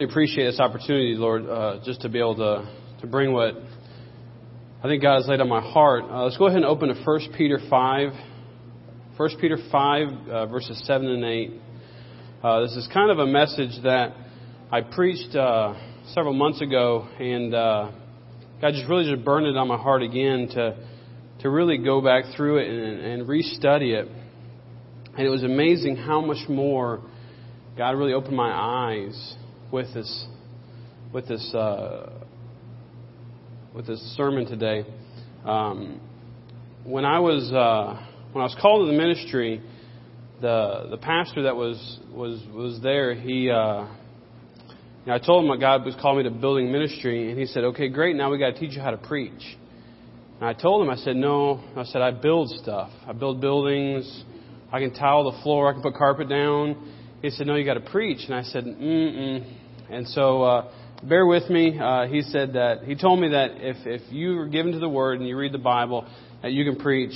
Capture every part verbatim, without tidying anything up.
I appreciate this opportunity, Lord, uh, just to be able to, to bring what I think God has laid on my heart. Uh, let's go ahead and open to First Peter five. First Peter five, uh, verses seven and eight. Uh, this is kind of a message that I preached uh, several months ago, and uh, God just really just burned it on my heart again to to really go back through it and, and restudy it. And it was amazing how much more God really opened my eyes with this, with this, uh, with this sermon today. Um, when I was uh, when I was called to the ministry, the the pastor that was was was there, he, uh, you know, I told him that God was calling me to building ministry, and he said, "Okay, great. Now we got to teach you how to preach." And I told him, I said, "No," I said, "I build stuff. I build buildings. I can tile the floor. I can put carpet down." He said, "No, you got to preach." And I said, "Mm-mm." And so, uh, bear with me. Uh, he said that, he told me that if, if you are given to the Word and you read the Bible, that you can preach.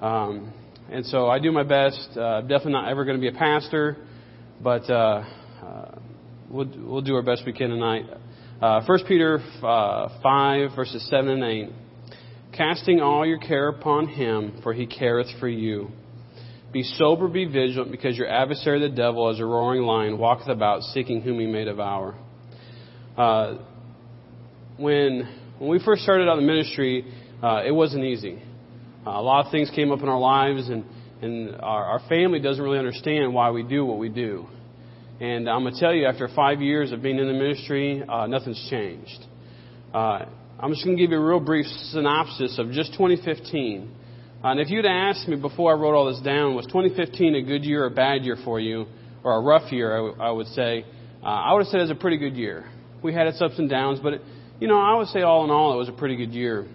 Um, and so I do my best. Uh, I'm definitely not ever going to be a pastor, but, uh, uh, we'll, we'll do our best we can tonight. Uh, First Peter five, verses seven and eight. Casting all your care upon Him, for He careth for you. Be sober, be vigilant, because your adversary the devil, as a roaring lion, walketh about, seeking whom he may devour. Uh, when when we first started out in the ministry, uh, it wasn't easy. Uh, a lot of things came up in our lives, and, and our, our family doesn't really understand why we do what we do. And I'm going to tell you, after five years of being in the ministry, uh, nothing's changed. Uh, I'm just going to give you a real brief synopsis of just twenty fifteen. Uh, and if you'd asked me before I wrote all this down, was twenty fifteen a good year or a bad year for you, or a rough year, I, w- I would say, uh, I would have said it was a pretty good year. We had its ups and downs, but, it, you know, I would say all in all it was a pretty good year.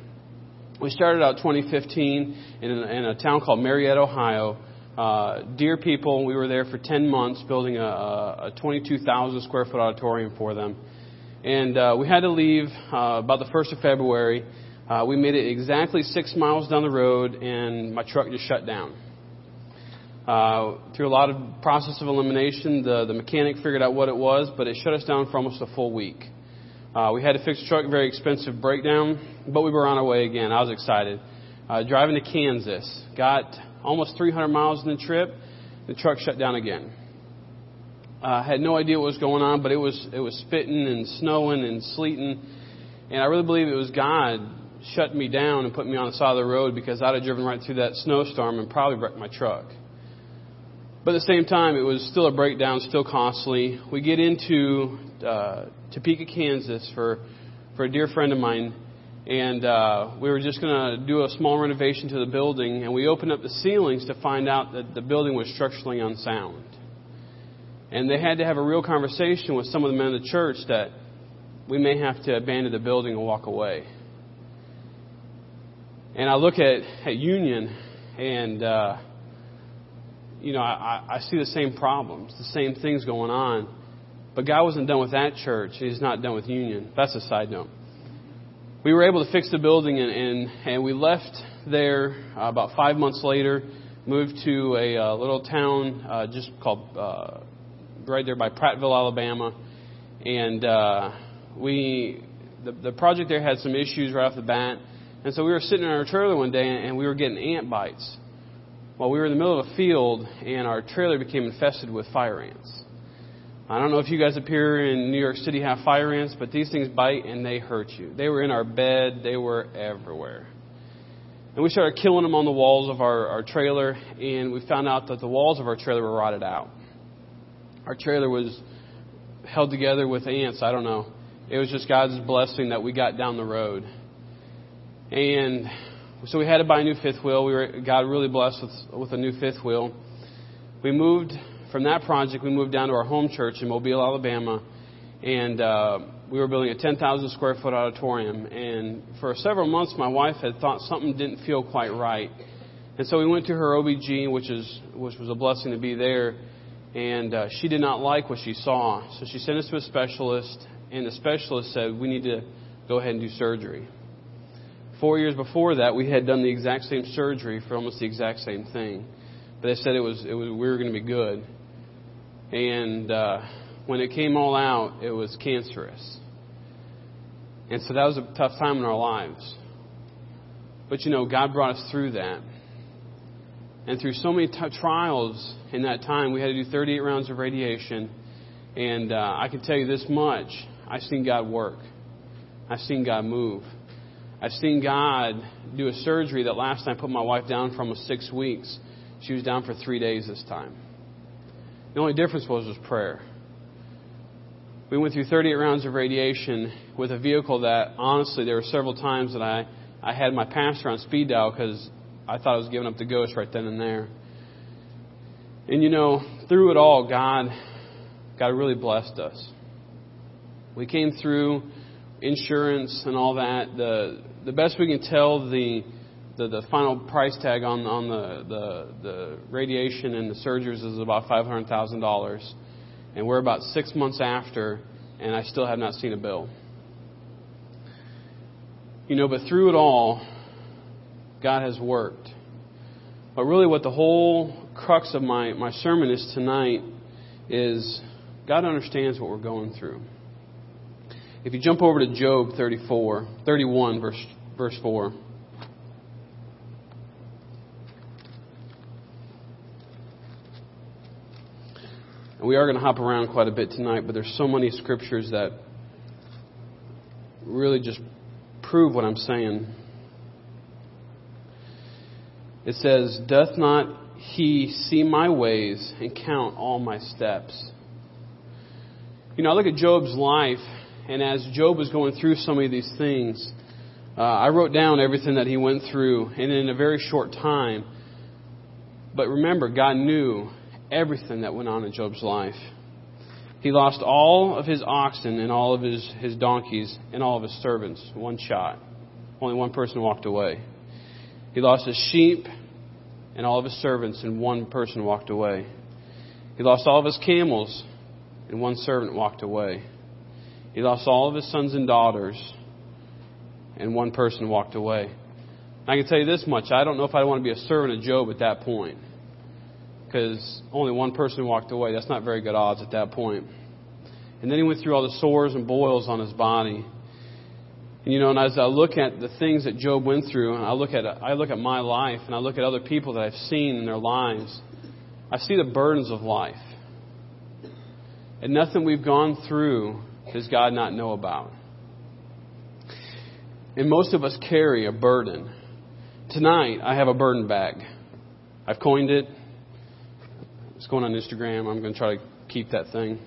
We started out twenty fifteen in, in a town called Marietta, Ohio. Uh, dear people, we were there for ten months building a, a twenty-two thousand square foot auditorium for them. And uh, we had to leave uh, about the first of February. Uh, we made it exactly six miles down the road, and my truck just shut down. Uh, through a lot of process of elimination, the, the mechanic figured out what it was, but it shut us down for almost a full week. Uh, we had to fix the truck, very expensive breakdown, but we were on our way again. I was excited. Uh, driving to Kansas, got almost three hundred miles in the trip, the truck shut down again. I uh, had no idea what was going on, but it was, it was spitting and snowing and sleeting, and I really believe it was God shut me down and put me on the side of the road, because I'd have driven right through that snowstorm and probably wrecked my truck. But at the same time, it was still a breakdown, still costly. We get into uh, Topeka, Kansas for, for a dear friend of mine, and uh, we were just going to do a small renovation to the building, and we opened up the ceilings to find out that the building was structurally unsound. And they had to have a real conversation with some of the men of the church that we may have to abandon the building and walk away. And I look at, at Union, and, uh, you know, I, I see the same problems, the same things going on. But God wasn't done with that church. He's not done with Union. That's a side note. We were able to fix the building, and, and, and we left there uh, about five months later, moved to a uh, little town uh, just called, uh, right there by Prattville, Alabama. And uh, we, the, the project there had some issues right off the bat. And so we were sitting in our trailer one day, and we were getting ant bites. Well, we were in the middle of a field, and our trailer became infested with fire ants. I don't know if you guys up here in New York City have fire ants, but these things bite, and they hurt you. They were in our bed. They were everywhere. And we started killing them on the walls of our, our trailer, and we found out that the walls of our trailer were rotted out. Our trailer was held together with ants. I don't know. It was just God's blessing that we got down the road. And so we had to buy a new fifth wheel. We were, God really blessed with, with a new fifth wheel. We moved from that project. We moved down to our home church in Mobile, Alabama, and uh, we were building a ten thousand square foot auditorium. And for several months, my wife had thought something didn't feel quite right, and so we went to her O B G, which is which was a blessing to be there. And uh, she did not like what she saw, so she sent us to a specialist, and the specialist said we need to go ahead and do surgery. Four years before that, we had done the exact same surgery for almost the exact same thing, but they said it was it was we were going to be good. And uh, when it came all out, it was cancerous. And so that was a tough time in our lives. But, you know, God brought us through that. And through so many t- trials in that time, we had to do thirty-eight rounds of radiation. And uh, I can tell you this much. I've seen God work. I've seen God move. I've seen God do a surgery that last time put my wife down for almost six weeks. She was down for three days this time. The only difference was, was prayer. We went through thirty-eight rounds of radiation with a vehicle that, honestly, there were several times that I, I had my pastor on speed dial because I thought I was giving up the ghost right then and there. And, you know, through it all, God, God really blessed us. We came through insurance and all that. The the best we can tell, the the, the final price tag on on the, the the radiation and the surgeries is about five hundred thousand dollars. And we're about six months after, and I still have not seen a bill. You know, but through it all, God has worked. But really what the whole crux of my, my sermon is tonight is God understands what we're going through. If you jump over to Job thirty-four, thirty-one, verse, verse four. And we are going to hop around quite a bit tonight, but there's so many scriptures that really just prove what I'm saying. It says, "Doth not he see my ways and count all my steps?" You know, I look at Job's life. And as Job was going through some of these things, uh, I wrote down everything that he went through, and in a very short time. But remember, God knew everything that went on in Job's life. He lost all of his oxen and all of his, his donkeys and all of his servants. One shot. Only one person walked away. He lost his sheep and all of his servants, and one person walked away. He lost all of his camels, and one servant walked away. He lost all of his sons and daughters, and one person walked away. I can tell you this much. I don't know if I want to be a servant of Job at that point, because only one person walked away. That's not very good odds at that point. And then he went through all the sores and boils on his body. And, you know, and as I look at the things that Job went through, and I look at I look at my life, and I look at other people that I've seen in their lives, I see the burdens of life. And nothing we've gone through does God not know about? And most of us carry a burden. Tonight, I have a burden bag. I've coined it. It's going on Instagram. I'm going to try to keep that thing.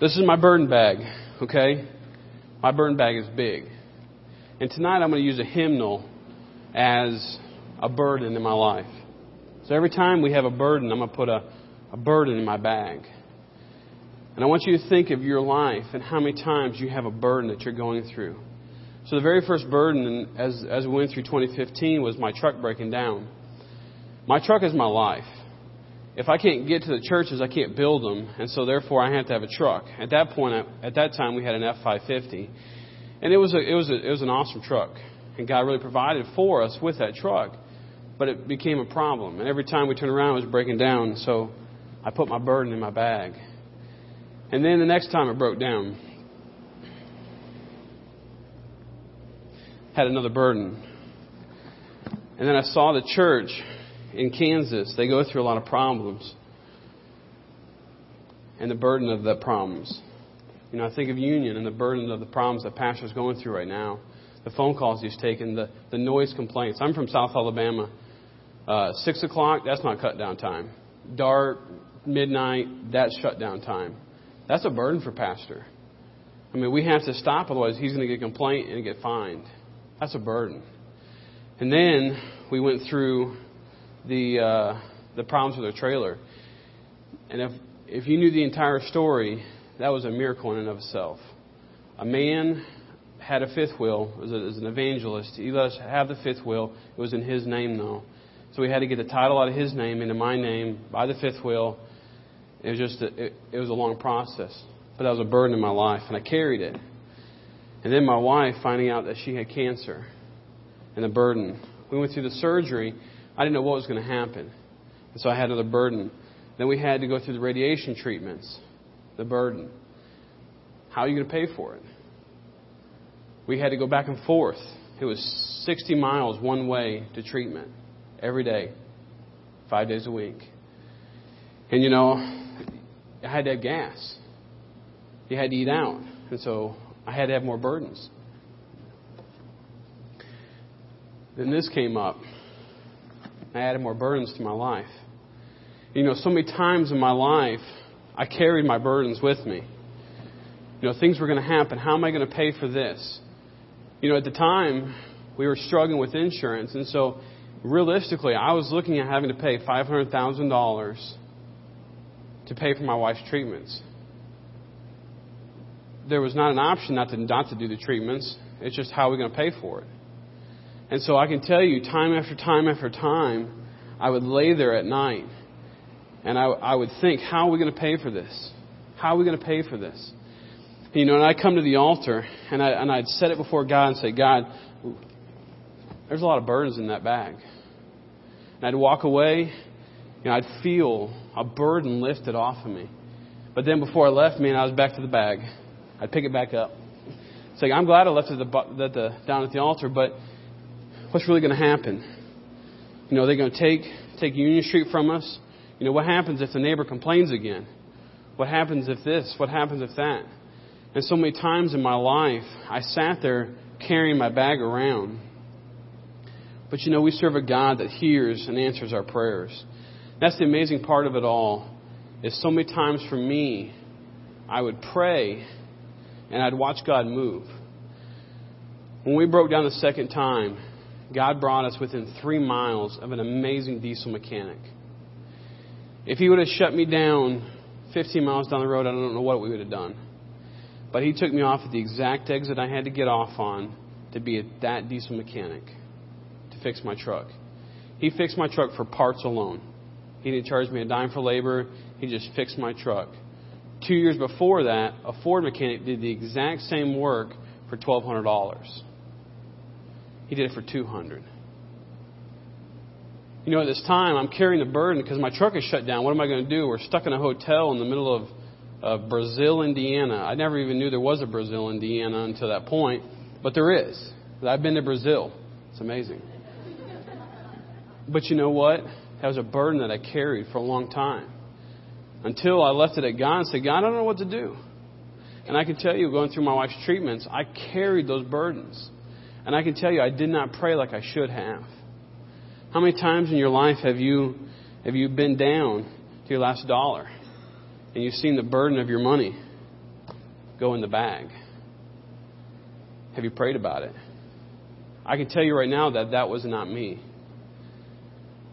This is my burden bag, okay? My burden bag is big. And tonight, I'm going to use a hymnal as a burden in my life. So every time we have a burden, I'm going to put a, a burden in my bag. And I want you to think of your life and how many times you have a burden that you're going through. So the very first burden as as we went through twenty fifteen was my truck breaking down. My truck is my life. If I can't get to the churches, I can't build them, and so therefore I have to have a truck. At that point, at that time, we had an F five fifty, and it was a, it was a, it was an awesome truck, and God really provided for us with that truck. But it became a problem, and every time we turned around, it was breaking down. So I put my burden in my bag. And then the next time it broke down, had another burden. And then I saw the church in Kansas. They go through a lot of problems. And the burden of the problems. You know, I think of Union and the burden of the problems that pastor's going through right now. The phone calls he's taken, the, the noise complaints. I'm from South Alabama. Uh, six o'clock, that's not cut down time. Dark, midnight, that's shut down time. That's a burden for pastor. I mean, we have to stop, otherwise he's going to get a complaint and get fined. That's a burden. And then we went through the uh, the problems with our trailer. And if if you knew the entire story, that was a miracle in and of itself. A man had a fifth wheel. It was, a, it was an evangelist. He let us have the fifth wheel. It was in his name, though. So we had to get the title out of his name into my name by the fifth wheel. It was just, a, it, it was a long process. But that was a burden in my life, and I carried it. And then my wife finding out that she had cancer and the burden. We went through the surgery. I didn't know what was going to happen. And so I had another burden. Then we had to go through the radiation treatments. the burden. How are you going to pay for it? We had to go back and forth. It was sixty miles one way to treatment every day, five days a week. And, you know, I had to have gas. You had to eat out. And so I had to have more burdens. Then this came up. I added more burdens to my life. You know, so many times in my life, I carried my burdens with me. You know, things were going to happen. How am I going to pay for this? You know, at the time, we were struggling with insurance. And so, realistically, I was looking at having to pay five hundred thousand dollars to pay for my wife's treatments. There was not an option not to not to do the treatments. It's just how are we going to pay for it? And so I can tell you, time after time after time, I would lay there at night, and I, I would think, how are we going to pay for this? How are we going to pay for this? You know, and I'd come to the altar, and, I, and I'd set it before God and say, God, there's a lot of burdens in that bag. And I'd walk away, you know, I'd feel a burden lifted off of me. But then before I left, man, I was back to the bag. I'd pick it back up. It's like, I'm glad I left it at the, at the, down at the altar, but what's really going to happen? You know, are they going to take take Union Street from us? You know, what happens if the neighbor complains again? What happens if this? What happens if that? And so many times in my life, I sat there carrying my bag around. But, you know, we serve a God that hears and answers our prayers. That's the amazing part of it all, is so many times for me, I would pray and I'd watch God move. When we broke down the second time, God brought us within three miles of an amazing diesel mechanic. If he would have shut me down fifteen miles down the road, I don't know what we would have done. But he took me off at the exact exit I had to get off on to be at that diesel mechanic to fix my truck. He fixed my truck for parts alone. He didn't charge me a dime for labor. He just fixed my truck. Two years before that, a Ford mechanic did the exact same work for twelve hundred dollars. He did it for two hundred dollars. You know, at this time, I'm carrying the burden because my truck is shut down. What am I going to do? We're stuck in a hotel in the middle of, of Brazil, Indiana. I never even knew there was a Brazil, Indiana until that point, but there is. I've been to Brazil. It's amazing. But you know what? That was a burden that I carried for a long time until I left it at God and said, God, I don't know what to do. And I can tell you, going through my wife's treatments, I carried those burdens. And I can tell you, I did not pray like I should have. How many times in your life have you have you been down to your last dollar and you've seen the burden of your money go in the bag? Have you prayed about it? I can tell you right now that that was not me.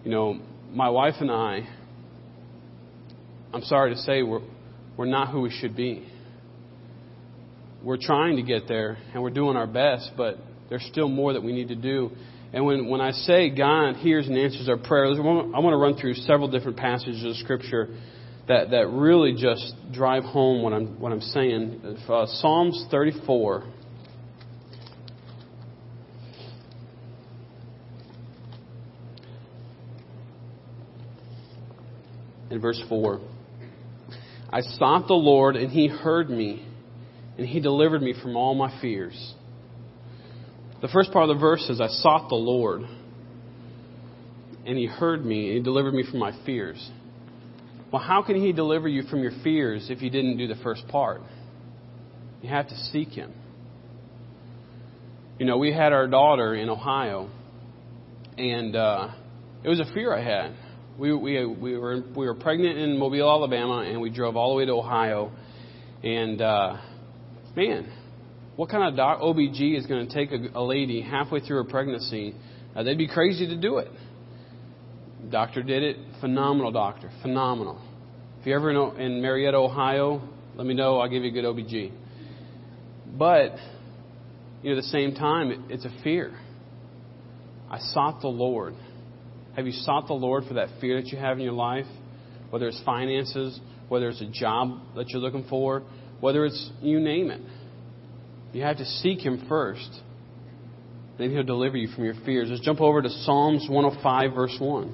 You know, my wife and I, I'm sorry to say, we're, we're not who we should be. We're trying to get there, and we're doing our best, but there's still more that we need to do. And when, when I say God hears and answers our prayers, I want to run through several different passages of Scripture that, that really just drive home what I'm what I'm saying. Uh, Psalms thirty-four. In verse four, I sought the Lord, and he heard me, and he delivered me from all my fears. The first part of the verse says, I sought the Lord, and he heard me, and he delivered me from my fears. Well, how can he deliver you from your fears if you didn't do the first part? You have to seek him. You know, we had our daughter in Ohio, and uh, it was a fear I had. We we we were we were pregnant in Mobile, Alabama, and we drove all the way to Ohio. And uh, man, what kind of doc, O B G is going to take a, a lady halfway through her pregnancy? Uh, they'd be crazy to do it. Doctor did it. Phenomenal doctor. Phenomenal. If you're ever in, in Marietta, Ohio, let me know. I'll give you a good O B G. But you know, at the same time, it, it's a fear. I sought the Lord. Have you sought the Lord for that fear that you have in your life? Whether it's finances, whether it's a job that you're looking for, whether it's you name it. You have to seek him first. Then he'll deliver you from your fears. Let's jump over to Psalms one oh five, verse one.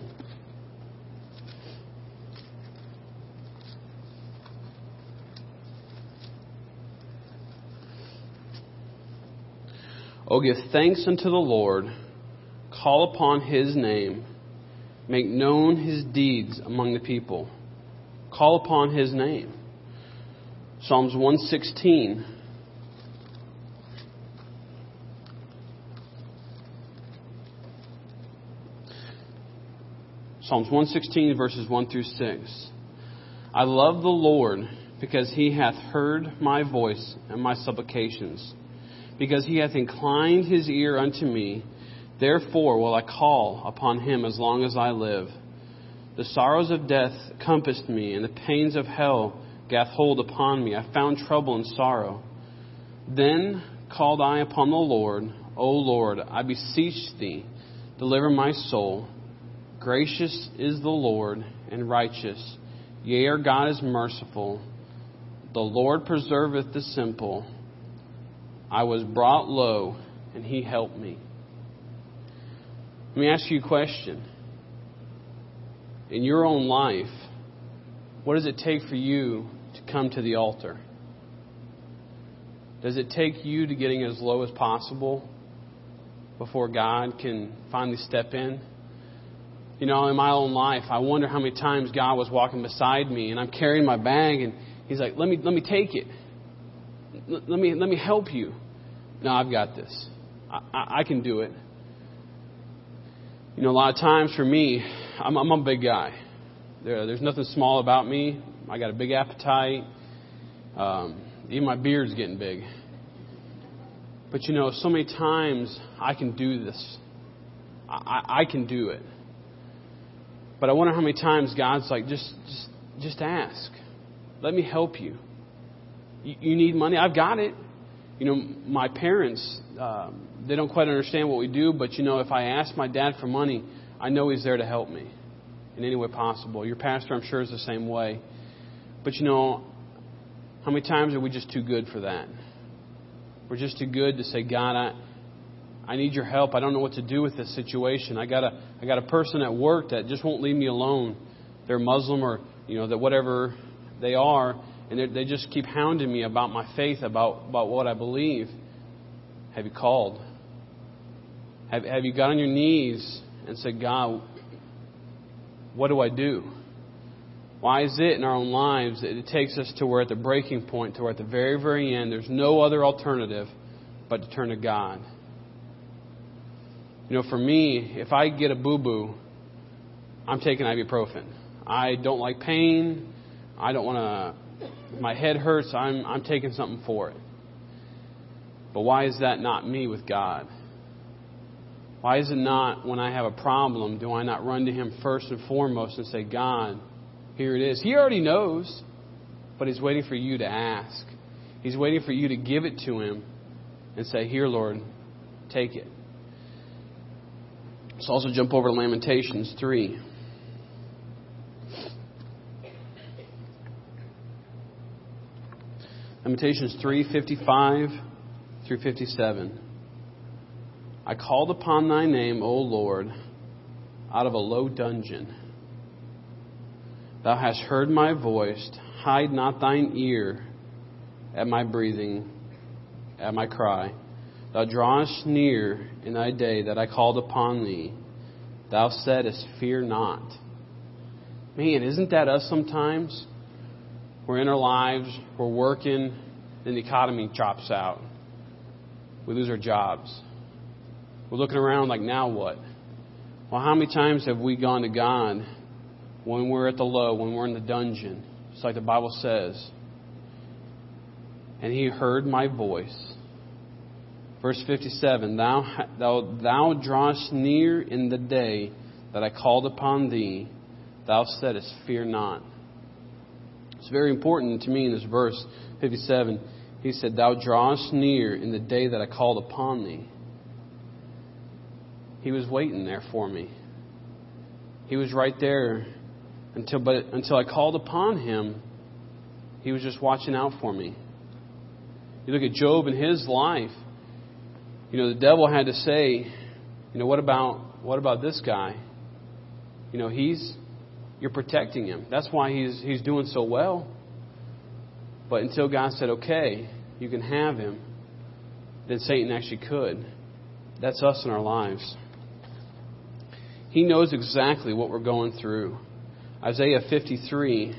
O give thanks unto the Lord, call upon his name, make known his deeds among the people. Call upon his name. Psalms one sixteen. Psalms one sixteen, verses one through six. I love the Lord because he hath heard my voice and my supplications, because he hath inclined his ear unto me. Therefore will I call upon him as long as I live. The sorrows of death compassed me, and the pains of hell gath hold upon me. I found trouble and sorrow. Then called I upon the Lord. O Lord, I beseech thee, deliver my soul. Gracious is the Lord, and righteous. Yea, our God is merciful. The Lord preserveth the simple. I was brought low, and he helped me. Let me ask you a question. In your own life, what does it take for you to come to the altar? Does it take you to getting as low as possible before God can finally step in? You know, in my own life, I wonder how many times God was walking beside me and I'm carrying my bag and he's like, let me let me take it. L- let me let me help you. No, I've got this. I-, I I can do it. You know, a lot of times for me, I'm, I'm a big guy. There, there's nothing small about me. I got a big appetite. Um, even my beard's getting big. But you know, so many times I can do this. I, I, I can do it. But I wonder how many times God's like, just just, just ask. Let me help you. you. You need money? I've got it. You know, my parents, uh, they don't quite understand what we do. But, you know, if I ask my dad for money, I know he's there to help me in any way possible. Your pastor, I'm sure, is the same way. But, you know, how many times are we just too good for that? We're just too good to say, God, I... I need your help. I don't know what to do with this situation. I got a I got a person at work that just won't leave me alone. They're Muslim or, you know, that whatever they are, and they just keep hounding me about my faith, about, about what I believe. Have you called? Have have you got on your knees and said, God, what do I do? Why is it in our own lives that it takes us to where at the breaking point, to where at the very, very end, there's no other alternative but to turn to God? You know, for me, if I get a boo-boo, I'm taking ibuprofen. I don't like pain. I don't want to... My head hurts. I'm I'm taking something for it. But why is that not me with God? Why is it not when I have a problem, do I not run to him first and foremost and say, God, here it is. He already knows, but he's waiting for you to ask. He's waiting for you to give it to him and say, here, Lord, take it. Let's also jump over to Lamentations three. Lamentations three, fifty-five through fifty-seven. I called upon thy name, O Lord, out of a low dungeon. Thou hast heard my voice. Hide not thine ear at my breathing, at my cry. Thou drawest near in thy day that I called upon thee. Thou saidest, fear not. Man, isn't that us sometimes? We're in our lives, we're working, then the economy drops out. We lose our jobs. We're looking around like, now what? Well, how many times have we gone to God when we're at the low, when we're in the dungeon? It's like the Bible says. And he heard my voice. Verse fifty-seven, thou, thou, thou drawest near in the day that I called upon thee. Thou saidest, fear not. It's very important to me in this verse, fifty-seven. He said, thou drawest near in the day that I called upon thee. He was waiting there for me. He was right there until, but until I called upon him, he was just watching out for me. You look at Job and his life. You know, the devil had to say, you know, what about what about this guy? You know, he's you're protecting him. That's why he's he's doing so well. But until God said, okay, you can have him, then Satan actually could. That's us in our lives. He knows exactly what we're going through. Isaiah fifty-three.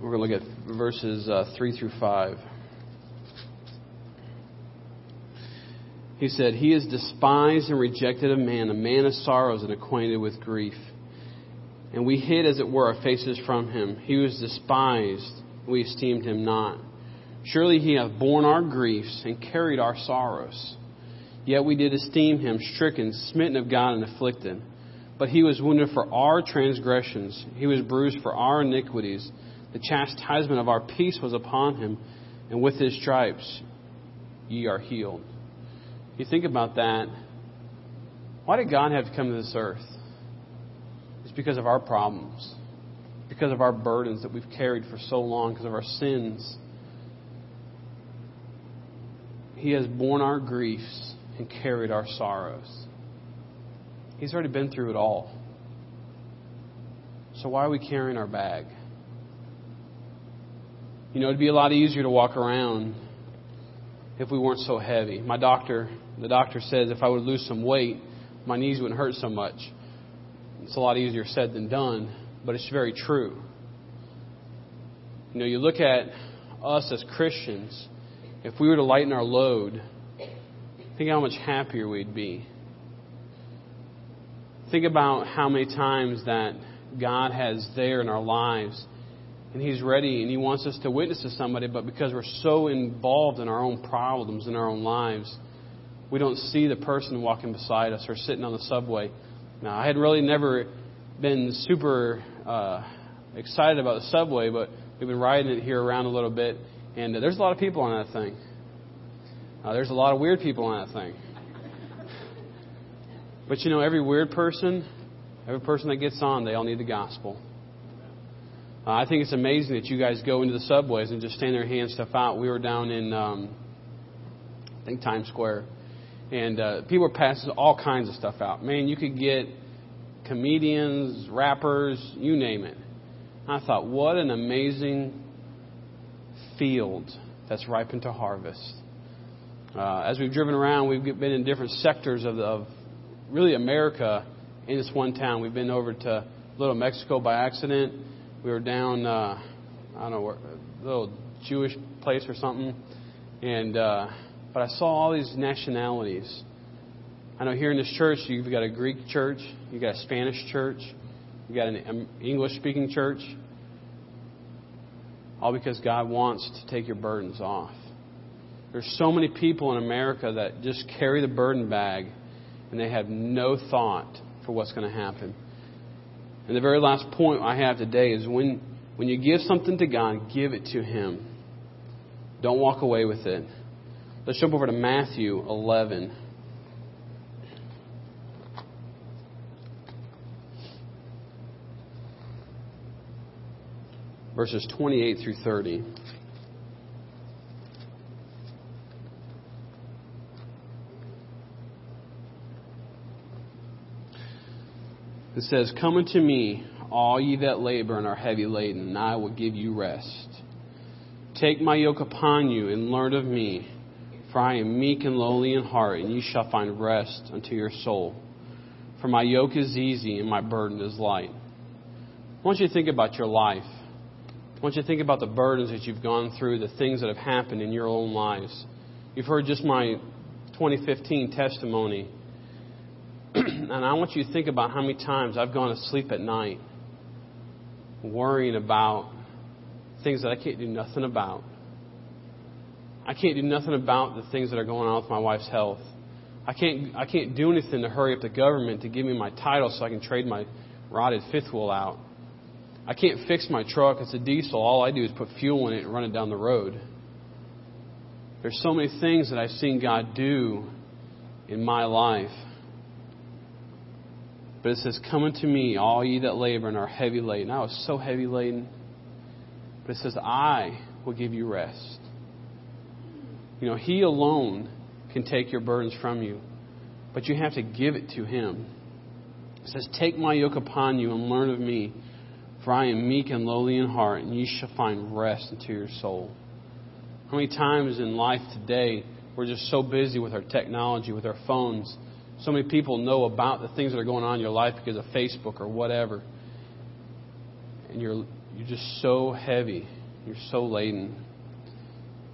We're going to look at verses uh, three through five. He said, "He is despised and rejected of man, a man of sorrows and acquainted with grief. And we hid, as it were, our faces from him. He was despised, we esteemed him not. Surely he hath borne our griefs and carried our sorrows. Yet we did esteem him stricken, smitten of God, and afflicted. But he was wounded for our transgressions. He was bruised for our iniquities. The chastisement of our peace was upon him, and with his stripes ye are healed." You think about that. Why did God have to come to this earth? It's because of our problems, because of our burdens that we've carried for so long, because of our sins. He has borne our griefs and carried our sorrows. He's already been through it all. So why are we carrying our bag? You know, it'd be a lot easier to walk around if we weren't so heavy. My doctor, the doctor says if I would lose some weight, my knees wouldn't hurt so much. It's a lot easier said than done, but it's very true. You know, you look at us as Christians, if we were to lighten our load, think how much happier we'd be. Think about how many times that God has there in our lives. And he's ready and he wants us to witness to somebody, but because we're so involved in our own problems, in our own lives, we don't see the person walking beside us or sitting on the subway. Now, I had really never been super uh, excited about the subway, but we've been riding it here around a little bit, and uh, there's a lot of people on that thing. Uh, there's a lot of weird people on that thing. But you know, every weird person, every person that gets on, they all need the gospel. Uh, I think it's amazing that you guys go into the subways and just stand there and hand stuff out. We were down in, um, I think, Times Square. And uh, people were passing all kinds of stuff out. Man, you could get comedians, rappers, you name it. And I thought, what an amazing field that's ripened to harvest. Uh, as we've driven around, we've been in different sectors of, the, of really America in this one town. We've been over to Little Mexico by accident. We were down, uh, I don't know, a little Jewish place or something. and uh, But I saw all these nationalities. I know here in this church, you've got a Greek church. You've got a Spanish church. You've got an English-speaking church. All because God wants to take your burdens off. There's so many people in America that just carry the burden bag, and they have no thought for what's going to happen. And the very last point I have today is when, when you give something to God, give it to him. Don't walk away with it. Let's jump over to Matthew eleven. Verses twenty-eight through thirty. It says, "Come unto me, all ye that labor and are heavy laden, and I will give you rest. Take my yoke upon you, and learn of me, for I am meek and lowly in heart, and ye shall find rest unto your soul. For my yoke is easy, and my burden is light." I want you to think about your life. I want you to think about the burdens that you've gone through, the things that have happened in your own lives. You've heard just my twenty fifteen testimony. And I want you to think about how many times I've gone to sleep at night worrying about things that I can't do nothing about. I can't do nothing about the things that are going on with my wife's health. I can't I can't do anything to hurry up the government to give me my title so I can trade my rotted fifth wheel out. I can't fix my truck. It's a diesel. All I do is put fuel in it and run it down the road. There's so many things that I've seen God do in my life. But it says, "Come unto me, all ye that labor and are heavy laden." I was so heavy laden. But it says, "I will give you rest." You know, he alone can take your burdens from you, but you have to give it to him. It says, "Take my yoke upon you and learn of me, for I am meek and lowly in heart, and you shall find rest unto your soul." How many times in life today we're just so busy with our technology, with our phones. So many people know about the things that are going on in your life because of Facebook or whatever. And you're you're just so heavy. You're so laden.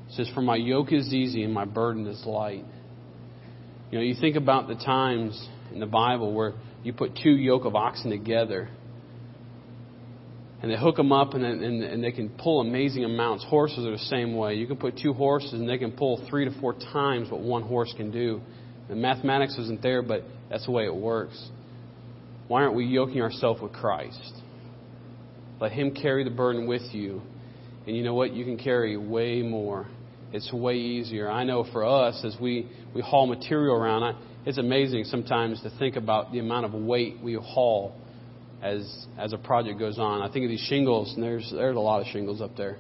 It says, "For my yoke is easy and my burden is light." You know, you think about the times in the Bible where you put two yoke of oxen together, and they hook them up, and, and, and they can pull amazing amounts. Horses are the same way. You can put two horses, and they can pull three to four times what one horse can do. The mathematics isn't there, but that's the way it works. Why aren't we yoking ourselves with Christ? Let him carry the burden with you. And you know what? You can carry way more. It's way easier. I know for us, as we, we haul material around, I, it's amazing sometimes to think about the amount of weight we haul as as a project goes on. I think of these shingles, and there's there's a lot of shingles up there.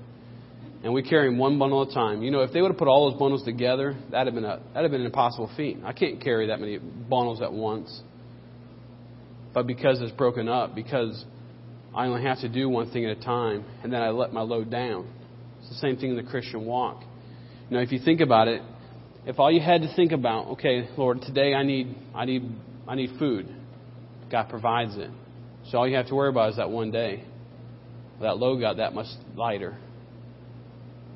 And we carry them one bundle at a time. You know, if they would have put all those bundles together, that would have been a that have been an impossible feat. I can't carry that many bundles at once. But because it's broken up, because I only have to do one thing at a time, and then I let my load down. It's the same thing in the Christian walk. You know, if you think about it, if all you had to think about, okay, Lord, today I need I need I need food. God provides it. So all you have to worry about is that one day. That load got that much lighter.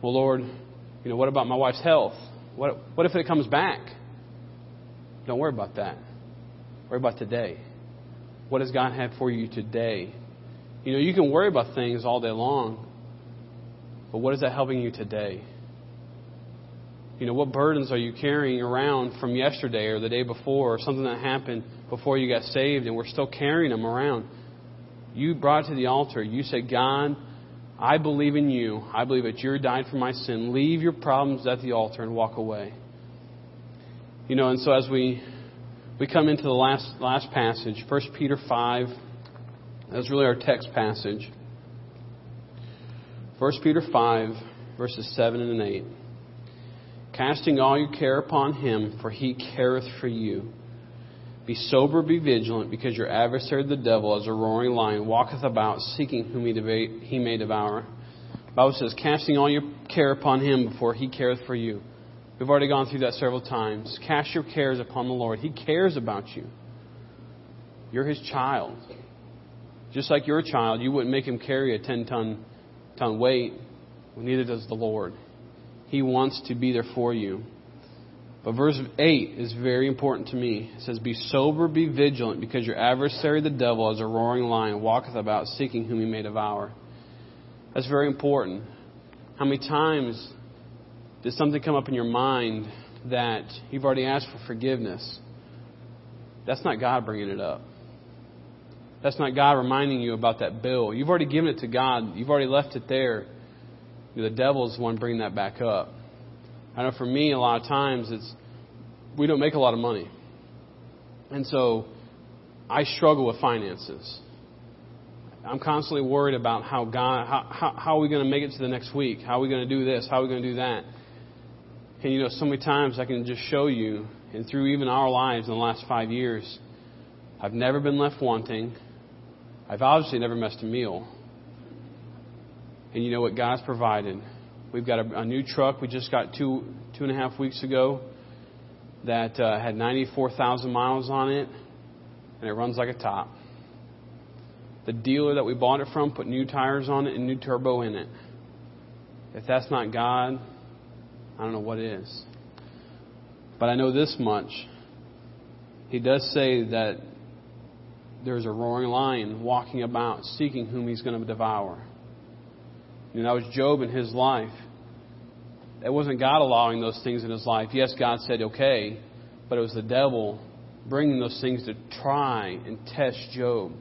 Well, Lord, you know, what about my wife's health? What what if it comes back? Don't worry about that. Worry about today. What does God have for you today? You know, you can worry about things all day long, but what is that helping you today? You know, what burdens are you carrying around from yesterday or the day before or something that happened before you got saved, and we're still carrying them around? You brought it to the altar. You said, "God, I believe in you. I believe that you died for my sin." Leave your problems at the altar and walk away. You know, and so as we we come into the last last passage, First Peter five, that's really our text passage. First Peter five, verses seven and eight. "Casting all your care upon him, for he careth for you. Be sober, be vigilant, because your adversary the devil, as a roaring lion, walketh about, seeking whom he, deva- he may devour." The Bible says, "Casting all your care upon him, for he careth for you." We've already gone through that several times. Cast your cares upon the Lord. He cares about you. You're his child. Just like you're a child, you wouldn't make him carry a ten-ton ton weight. Well, neither does the Lord. He wants to be there for you. But verse eight is very important to me. It says, "Be sober, be vigilant, because your adversary the devil, as a roaring lion, walketh about, seeking whom he may devour." That's very important. How many times did something come up in your mind that you've already asked for forgiveness? That's not God bringing it up. That's not God reminding you about that bill. You've already given it to God. You've already left it there. The devil's the one bringing that back up. I know for me, a lot of times, it's we don't make a lot of money. And so I struggle with finances. I'm constantly worried about how God, how, how, how are we going to make it to the next week? How are we going to do this? How are we going to do that? And, you know, so many times I can just show you, and through even our lives in the last five years, I've never been left wanting. I've obviously never missed a meal. And you know what? God's provided. We've got a, a new truck we just got two two and a half weeks ago that uh, had ninety-four thousand miles on it, and it runs like a top. The dealer that we bought it from put new tires on it and new turbo in it. If that's not God, I don't know what is. But I know this much. He does say that there's a roaring lion walking about, seeking whom he's going to devour. You know, that was Job in his life. It wasn't God allowing those things in his life. Yes, God said, okay, but it was the devil bringing those things to try and test Job.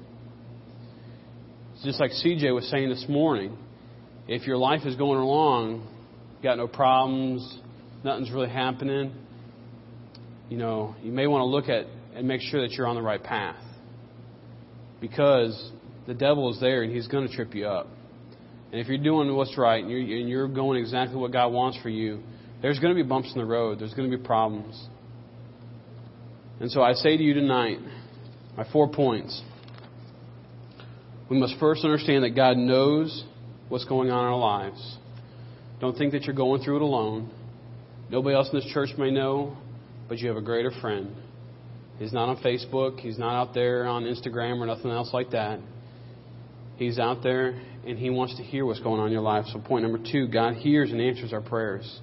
It's just like C J was saying this morning. If your life is going along, you got no problems, nothing's really happening, you know, you may want to look at and make sure that you're on the right path, because the devil is there and he's going to trip you up. And if you're doing what's right and you're, and you're going exactly what God wants for you, There's going to be bumps in the road. There's going to be problems. And so I say to you tonight, my four points. We must first understand that God knows what's going on in our lives. Don't think that you're going through it alone. Nobody else in this church may know, but you have a greater friend. He's not on Facebook. He's not out there on Instagram or nothing else like that. He's out there, and he wants to hear what's going on in your life. So point number two, God hears and answers our prayers.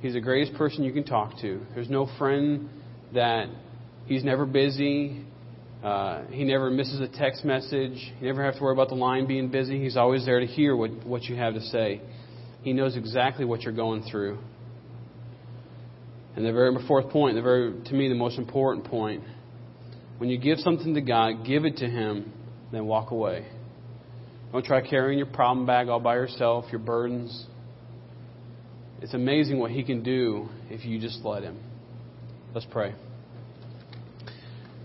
He's the greatest person you can talk to. There's no friend that he's never busy. Uh, he never misses a text message. You never have to worry about the line being busy. He's always there to hear what, what you have to say. He knows exactly what you're going through. And the very fourth point, the very to me the most important point, when you give something to God, give it to Him, then walk away. Don't try carrying your problem bag all by yourself, your burdens. It's amazing what He can do if you just let Him. Let's pray.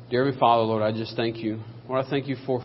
Dear Heavenly Father, Lord, I just thank You. Lord, I thank You for...